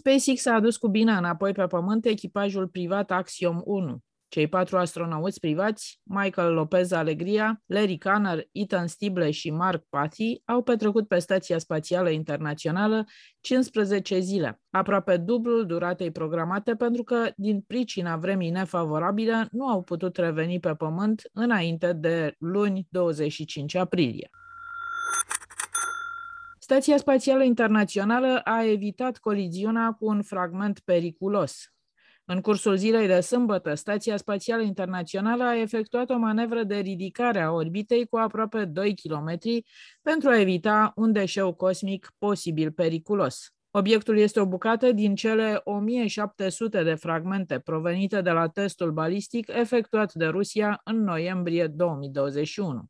SpaceX a adus cu bine înapoi pe Pământ echipajul privat Axiom 1. Cei 4 astronauți privați, Michael Lopez-Alegria, Larry Connor, Ethan Stibbe și Mark Pathy, au petrecut pe Stația Spațială Internațională 15 zile, aproape dublul duratei programate pentru că, din pricina vremii nefavorabile, nu au putut reveni pe Pământ înainte de luni 25 aprilie. Stația Spațială Internațională a evitat coliziunea cu un fragment periculos. În cursul zilei de sâmbătă, Stația Spațială Internațională a efectuat o manevră de ridicare a orbitei cu aproape 2 km pentru a evita un deșeu cosmic posibil periculos. Obiectul este o bucată din cele 1700 de fragmente provenite de la testul balistic efectuat de Rusia în noiembrie 2021.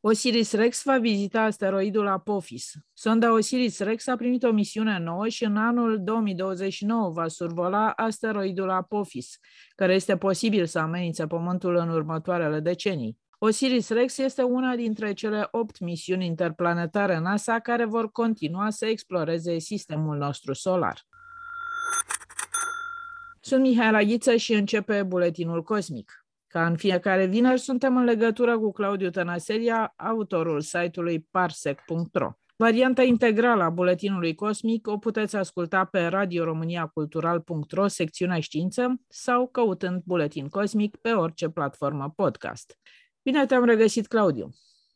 OSIRIS-REx va vizita asteroidul Apophis. Sonda OSIRIS-REx a primit o misiune nouă și în anul 2029 va survola asteroidul Apophis, care este posibil să amenințe Pământul în următoarele decenii. OSIRIS-REx este una dintre cele 8 misiuni interplanetare NASA care vor continua să exploreze sistemul nostru solar. Sunt Mihaela Ghiță și începe buletinul cosmic. Ca în fiecare vineri, suntem în legătură cu Claudiu Tănaselia, autorul site-ului parsec.ro. Varianta integrală a buletinului cosmic o puteți asculta pe RadioRomaniaCultural.ro, secțiunea știință, sau căutând buletin cosmic pe orice platformă podcast. Bine te-am regăsit, Claudiu!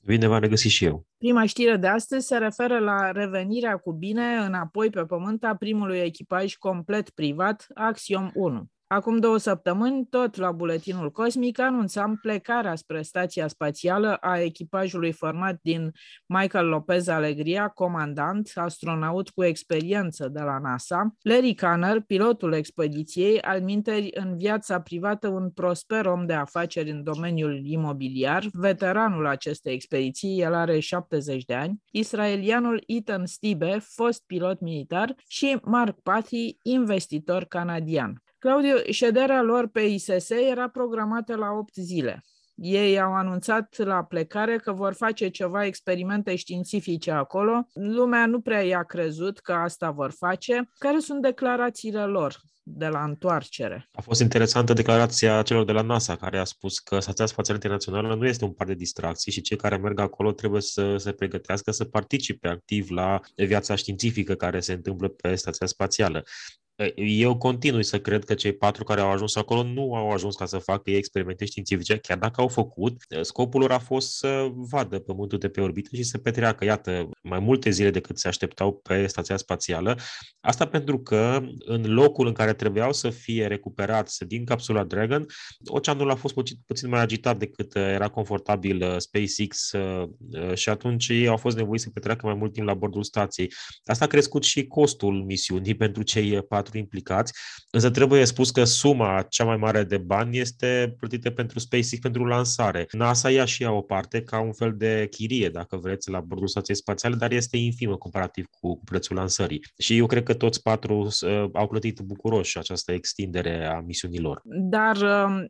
Bine v-am regăsit și eu! Prima știre de astăzi se referă la revenirea cu bine înapoi pe Pământ a primului echipaj complet privat, Axiom 1. Acum 2 săptămâni, tot la buletinul cosmic, anunțam plecarea spre Stația Spațială a echipajului format din Michael Lopez-Alegria, comandant, astronaut cu experiență de la NASA, Larry Connor, pilotul expediției, alminteri în viața privată un prosper om de afaceri în domeniul imobiliar, veteranul acestei expediții, el are 70 de ani, israelianul Ethan Stibbe, fost pilot militar, și Mark Pathy, investitor canadian. Claudiu, șederea lor pe ISS era programată la 8 zile. Ei au anunțat la plecare că vor face ceva experimente științifice acolo. Lumea nu prea i-a crezut că asta vor face. Care sunt declarațiile lor de la întoarcere? A fost interesantă declarația celor de la NASA, care a spus că Stația Spațială Internațională nu este un parc de distracții și cei care merg acolo trebuie să se pregătească să participe activ la viața științifică care se întâmplă pe Stația Spațială. Eu continui să cred că cei 4 care au ajuns acolo nu au ajuns ca să facă experimente științifice, chiar dacă au făcut. Scopul lor a fost să vadă Pământul de pe orbită și să petreacă, iată, mai multe zile decât se așteptau pe Stația Spațială. Asta pentru că în locul în care trebuiau să fie recuperați din capsula Dragon, oceanul a fost puțin mai agitat decât era confortabil SpaceX și atunci ei au fost nevoiți să petreacă mai mult timp la bordul stației. Asta a crescut și costul misiunii pentru cei 4 implicați, însă trebuie spus că suma cea mai mare de bani este plătită pentru SpaceX pentru lansare. NASA ia și ea o parte ca un fel de chirie, dacă vreți, la bordul stației spațiale, dar este infimă comparativ cu prețul lansării. Și eu cred că toți 4 au plătit bucuroși această extindere a misiunilor. Dar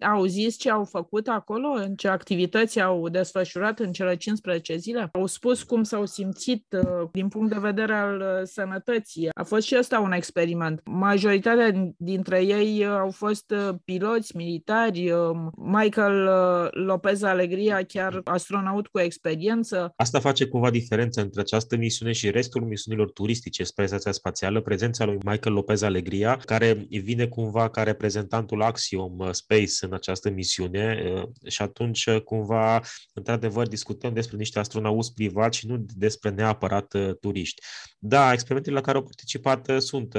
au zis ce au făcut acolo? În ce activități au desfășurat în cele 15 zile? Au spus cum s-au simțit din punct de vedere al sănătății. A fost și ăsta un experiment. Majoritatea dintre ei au fost piloți, militari, Michael Lopez-Alegria, chiar astronaut cu experiență. Asta face cumva diferența între această misiune și restul misiunilor turistice spre Stația Spațială, prezența lui Michael Lopez-Alegria, care vine cumva ca reprezentantul Axiom Space în această misiune și atunci cumva, într-adevăr, discutăm despre niște astronauți privați și nu despre neapărat turiști. Da, experimentele la care au participat sunt,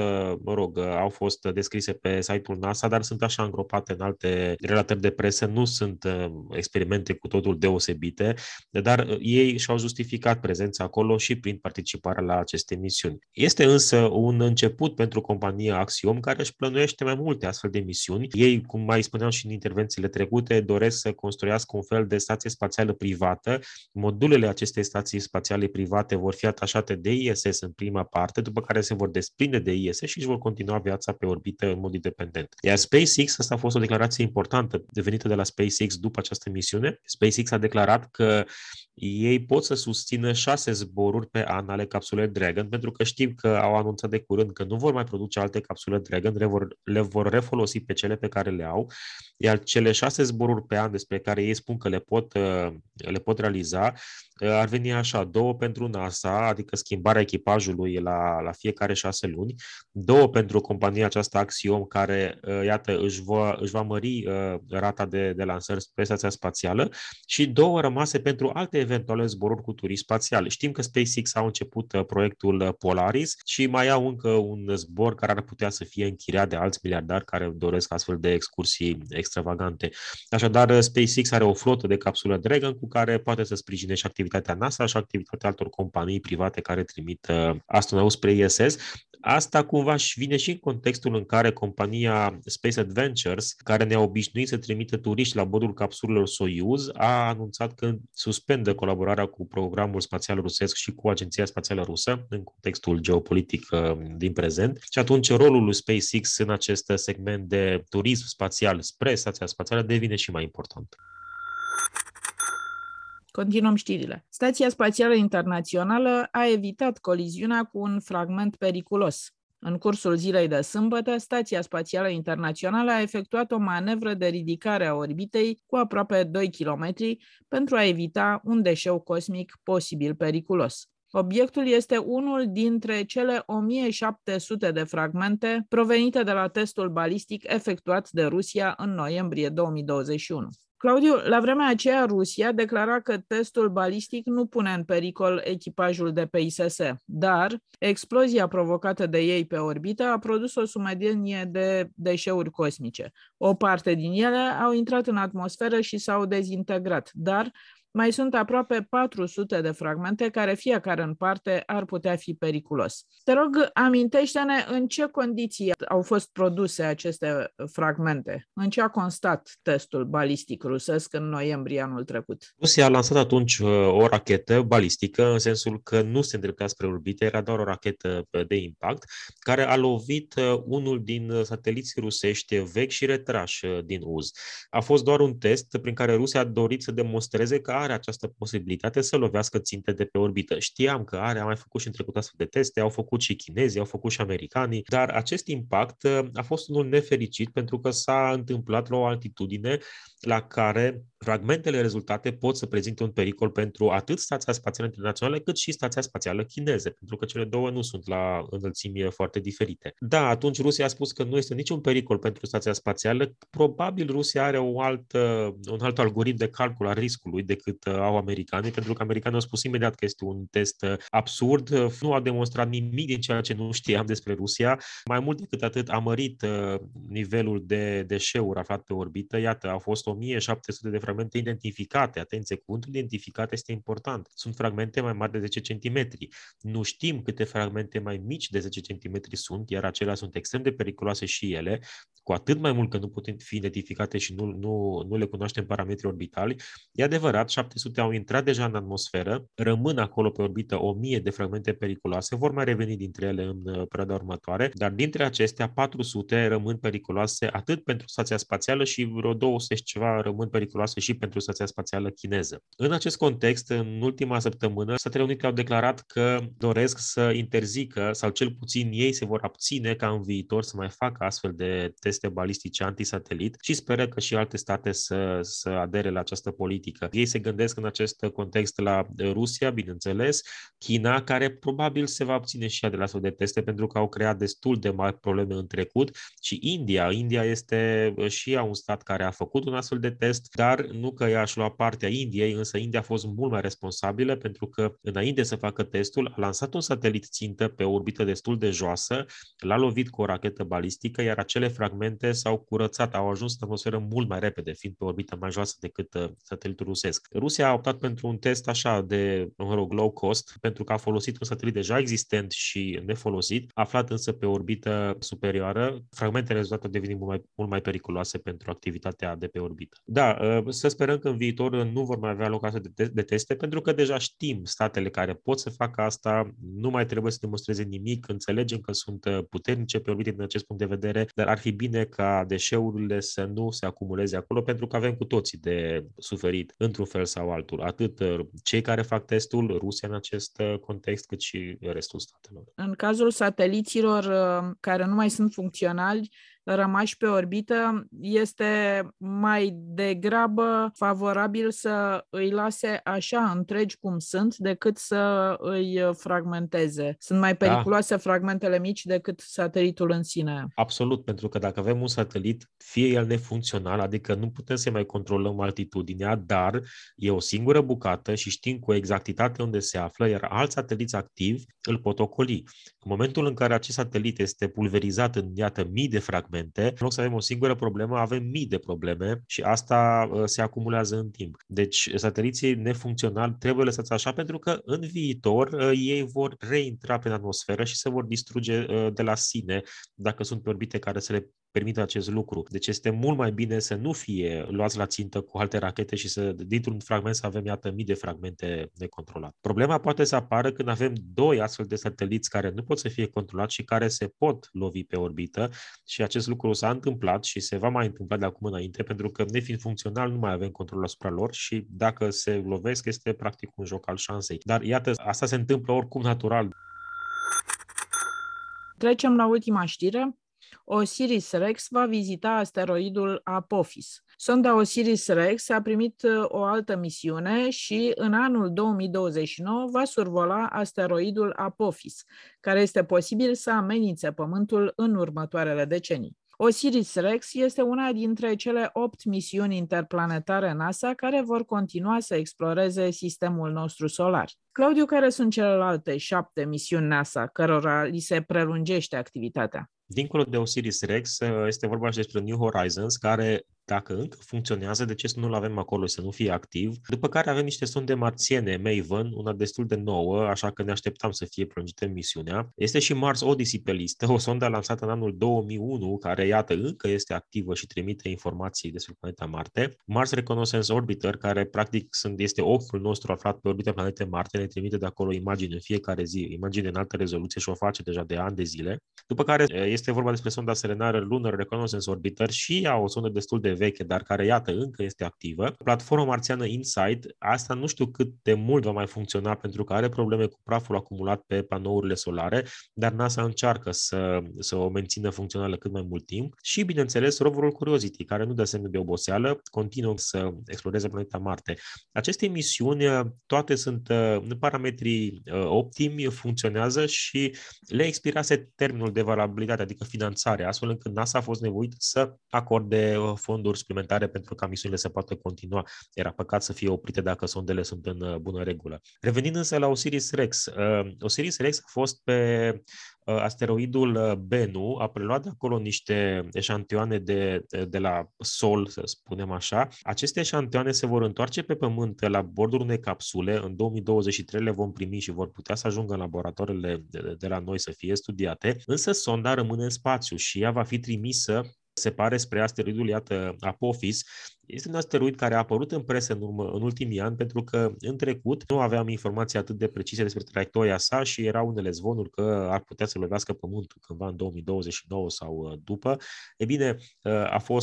rog, au fost descrise pe site-ul NASA, dar sunt așa îngropate în alte relatări de presă, nu sunt experimente cu totul deosebite, dar ei și-au justificat prezența acolo și prin participarea la aceste misiuni. Este însă un început pentru compania Axiom, care își plănuiește mai multe astfel de misiuni. Ei, cum mai spuneam și în intervențiile trecute, doresc să construiască un fel de stație spațială privată. Modulele acestei stații spațiale private vor fi atașate de ISS în prima parte, după care se vor desprinde de ISS și își vor continua viața pe orbită în mod independent. Iar SpaceX, asta a fost o declarație importantă venită de la SpaceX după această misiune. SpaceX a declarat că ei pot să susțină 6 zboruri pe an ale capsulei Dragon, pentru că știm că au anunțat de curând că nu vor mai produce alte capsule Dragon, le vor refolosi pe cele pe care le au, iar cele 6 zboruri pe an despre care ei spun că le pot realiza ar veni așa: 2 pentru NASA, adică schimbarea echipajului la fiecare 6 luni, 2 pentru compania aceasta Axiom, care, iată, își va mări rata de lansări spre stația spațială, și 2 rămase pentru alte eventuale zboruri cu turiști spațiali. Știm că SpaceX a început proiectul Polaris și mai au încă un zbor care ar putea să fie închiriat de alți miliardari care doresc astfel de excursii extravagante. Așadar, SpaceX are o flotă de capsule Dragon cu care poate să sprijine și activitatea NASA și activitatea altor companii private care trimit astronauți spre ISS. Asta cumva vine și în contextul în care compania Space Adventures, care ne-a obișnuit să trimită turiști la bordul capsulelor Soyuz, a anunțat că suspendă colaborarea cu programul spațial rusesc și cu Agenția Spațială Rusă în contextul geopolitic din prezent. Și atunci rolul lui SpaceX în acest segment de turism spațial spre stația spațială devine și mai important. Continuăm știrile. Stația Spațială Internațională a evitat coliziunea cu un fragment periculos. În cursul zilei de sâmbătă, Stația Spațială Internațională a efectuat o manevră de ridicare a orbitei cu aproape 2 km pentru a evita un deșeu cosmic posibil periculos. Obiectul este unul dintre cele 1700 de fragmente provenite de la testul balistic efectuat de Rusia în noiembrie 2021. Claudiu, la vremea aceea Rusia declara că testul balistic nu pune în pericol echipajul de pe ISS, dar explozia provocată de ei pe orbită a produs o sumedenie de deșeuri cosmice. O parte din ele au intrat în atmosferă și s-au dezintegrat, dar mai sunt aproape 400 de fragmente care fiecare în parte ar putea fi periculos. Te rog, amintește-ne în ce condiții au fost produse aceste fragmente, în ce a constat testul balistic rusesc în noiembrie anul trecut. Rusia a lansat atunci o rachetă balistică, în sensul că nu se îndrepta spre orbită, era doar o rachetă de impact, care a lovit unul din sateliții rusești vechi și retrași din uz. A fost doar un test prin care Rusia a dorit să demonstreze că are această posibilitate să lovească ținte de pe orbită. Știam că are, am mai făcut și în trecut astfel de teste, au făcut și chinezii, au făcut și americanii, dar acest impact a fost unul nefericit pentru că s-a întâmplat la o altitudine la care fragmentele rezultate pot să prezinte un pericol pentru atât Stația Spațială Internațională cât și Stația Spațială Chineză, pentru că cele două nu sunt la înălțimi foarte diferite. Da, atunci Rusia a spus că nu este niciun pericol pentru Stația Spațială. Probabil Rusia are un alt algoritm de calcul al riscului decât au americanii, pentru că americanii au spus imediat că este un test absurd, nu a demonstrat nimic din ceea ce nu știam despre Rusia. Mai mult decât atât, a mărit nivelul de deșeuri aflat pe orbită. Iată, au fost 1700 de fragmente identificate. Atenție, cuvântul identificat este important. Sunt fragmente mai mari de 10 cm. Nu știm câte fragmente mai mici de 10 cm sunt, iar acelea sunt extrem de periculoase și ele, cu atât mai mult că nu pot fi identificate și nu le cunoaștem parametrii orbitali. E adevărat, 700 au intrat deja în atmosferă, rămân acolo pe orbită 1000 de fragmente periculoase, vor mai reveni dintre ele în perioada următoare, dar dintre acestea 400 rămân periculoase atât pentru stația spațială și vreo 200 ceva rămân periculoase și pentru stația spațială chineză. În acest context, în ultima săptămână, Statele Unite au declarat că doresc să interzică, sau cel puțin ei se vor abține ca în viitor să mai facă astfel de teste teste balistice antisatelit și speră că și alte state să adere la această politică. Ei se gândesc în acest context la Rusia, bineînțeles, China, care probabil se va abține și ea de la astfel de teste, pentru că au creat destul de mari probleme în trecut, și India. India este și ea un stat care a făcut un astfel de test, dar nu că ea aș lua partea Indiei, însă India a fost mult mai responsabilă, pentru că înainte să facă testul, a lansat un satelit țintă pe o orbită destul de joasă, l-a lovit cu o rachetă balistică, iar acele fragmente s-au curățat, au ajuns în atmosferă mult mai repede, fiind pe orbită mai joasă decât satelitul rusesc. Rusia a optat pentru un test așa de, low cost, pentru că a folosit un satelit deja existent și nefolosit, aflat însă pe orbită superioară. Fragmentele rezultate au devenit mult mai periculoase pentru activitatea de pe orbită. Da, să sperăm că în viitor nu vor mai avea loc astfel de teste, pentru că deja știm statele care pot să facă asta, nu mai trebuie să demonstreze nimic, înțelegem că sunt puternice pe orbite din acest punct de vedere, dar ar fi bine ca deșeurile să nu se acumuleze acolo, pentru că avem cu toții de suferit, într-un fel sau altul, atât cei care fac testul, Rusia în acest context, cât și restul statelor. În cazul sateliților care nu mai sunt funcționali, rămași pe orbită, este mai degrabă favorabil să îi lase așa întregi cum sunt, decât să îi fragmenteze. Sunt mai periculoase fragmentele mici decât satelitul în sine. Absolut, pentru că dacă avem un satelit, fie el nefuncțional, adică nu putem să mai controlăm altitudinea, dar e o singură bucată și știm cu exactitate unde se află, iar alți sateliți activi îl pot ocoli. În momentul în care acest satelit este pulverizat în, iată, mii de fragmente, în loc să avem o singură problemă, avem mii de probleme și asta se acumulează în timp. Deci sateliții nefuncționali trebuie lăsați așa, pentru că în viitor ei vor reintra prin atmosferă și se vor distruge de la sine dacă sunt pe orbite care să le permite acest lucru. Deci este mult mai bine să nu fie luați la țintă cu alte rachete și să, dintr-un fragment, să avem, iată, mii de fragmente necontrolate. Problema poate să apară când avem doi astfel de sateliți care nu pot să fie controlați și care se pot lovi pe orbită, și acest lucru s-a întâmplat și se va mai întâmpla de acum înainte, pentru că, nefiind funcțional, nu mai avem control asupra lor și dacă se lovesc, este practic un joc al șansei. Dar, iată, asta se întâmplă oricum natural. Trecem la ultima știre. OSIRIS-REx va vizita asteroidul Apophis. Sonda OSIRIS-REx a primit o altă misiune și în anul 2029 va survola asteroidul Apophis, care este posibil să amenințe Pământul în următoarele decenii. OSIRIS-REx este una dintre cele 8 misiuni interplanetare NASA care vor continua să exploreze sistemul nostru solar. Claudiu, care sunt celelalte 7 misiuni NASA cărora li se prelungește activitatea? Dincolo de OSIRIS-REx, este vorba și despre New Horizons, care, dacă încă funcționează, de ce să nu-l avem acolo, să nu fie activ? După care avem niște sonde marțiene, Maven, una destul de nouă, așa că ne așteptam să fie prelungită misiunea. Este și Mars Odyssey pe listă, o sondă lansată în anul 2001, care, iată, încă este activă și trimite informații despre planeta Marte. Mars Reconnaissance Orbiter, care, practic, este ochiul nostru aflat pe orbita planetei Marte, ne trimite de acolo imagini în fiecare zi, imagini în altă rezoluție și o face deja de ani de zile. După care este vorba despre sonda selenară Lunar Reconnaissance Orbiter, și ea o sondă destul de veche, dar care, iată, încă este activă. Platforma marțiană Insight, asta nu știu cât de mult va mai funcționa, pentru că are probleme cu praful acumulat pe panourile solare, dar NASA încearcă să o mențină funcțională cât mai mult timp. Și, bineînțeles, roverul Curiosity, care nu dă semne de oboseală, continuă să exploreze planeta Marte. Aceste misiuni, toate sunt în parametrii optimi, funcționează și le expirase termenul de valabilitate, adică finanțarea, astfel încât NASA a fost nevoit să acorde fonduri suplimentare pentru ca misiunile se poată continua. Era păcat să fie oprite dacă sondele sunt în bună regulă. Revenind însă la OSIRIS-REx. OSIRIS-REx a fost pe asteroidul Bennu, a preluat de acolo niște eșantioane de la Sol, să spunem așa. Aceste eșantioane se vor întoarce pe Pământ la bordul unei capsule. În 2023 le vom primi și vor putea să ajungă în laboratoarele de la noi să fie studiate, însă sonda rămâne în spațiu și ea va fi trimisă, se pare, spre asteroidul, iată, Apophis, Este un asteroid care a apărut în presă în ultimii ani, pentru că în trecut nu aveam informații atât de precise despre traiectoria sa și erau unele zvonuri că ar putea să lovească Pământul cândva în 2029 sau după. E bine,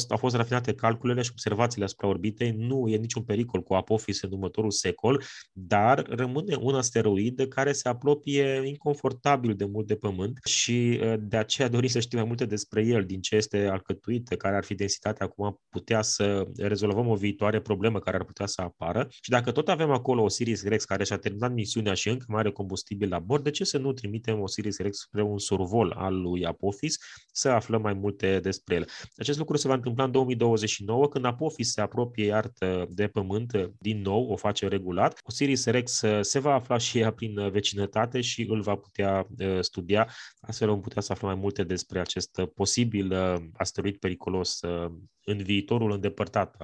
au fost rafinate calculele și observațiile asupra orbitei. Nu e niciun pericol cu Apophis în următorul secol, dar rămâne un asteroid care se apropie inconfortabil de mult de Pământ și de aceea dorim să știm mai multe despre el, din ce este alcătuit, care ar fi densitatea, cum ar putea să rezolvăm o viitoare problemă care ar putea să apară. Și dacă tot avem acolo OSIRIS-REx care și-a terminat misiunea și încă mai are combustibil la bord, de ce să nu trimitem OSIRIS-REx spre un survol al lui Apophis să aflăm mai multe despre el? Acest lucru se va întâmpla în 2029, când Apophis se apropie iartă de Pământ, din nou o face regulat. OSIRIS-REx se va afla și ea prin vecinătate și îl va putea studia, astfel vom putea să aflăm mai multe despre acest posibil asteroid periculos în viitorul îndepărtat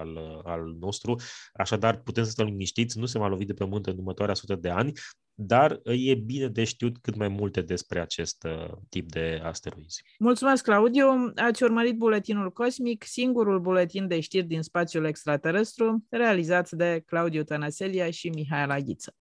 al nostru. Așadar, putem să stăm liniștiți, nu se va lovi de Pământ în următoarea 100 de ani, dar e bine de știut cât mai multe despre acest tip de asteroizi. Mulțumesc, Claudiu! Ați urmărit Buletinul Cosmic, singurul buletin de știri din spațiul extraterestru, realizat de Claudiu Tănaselia și Mihaela Ghiță.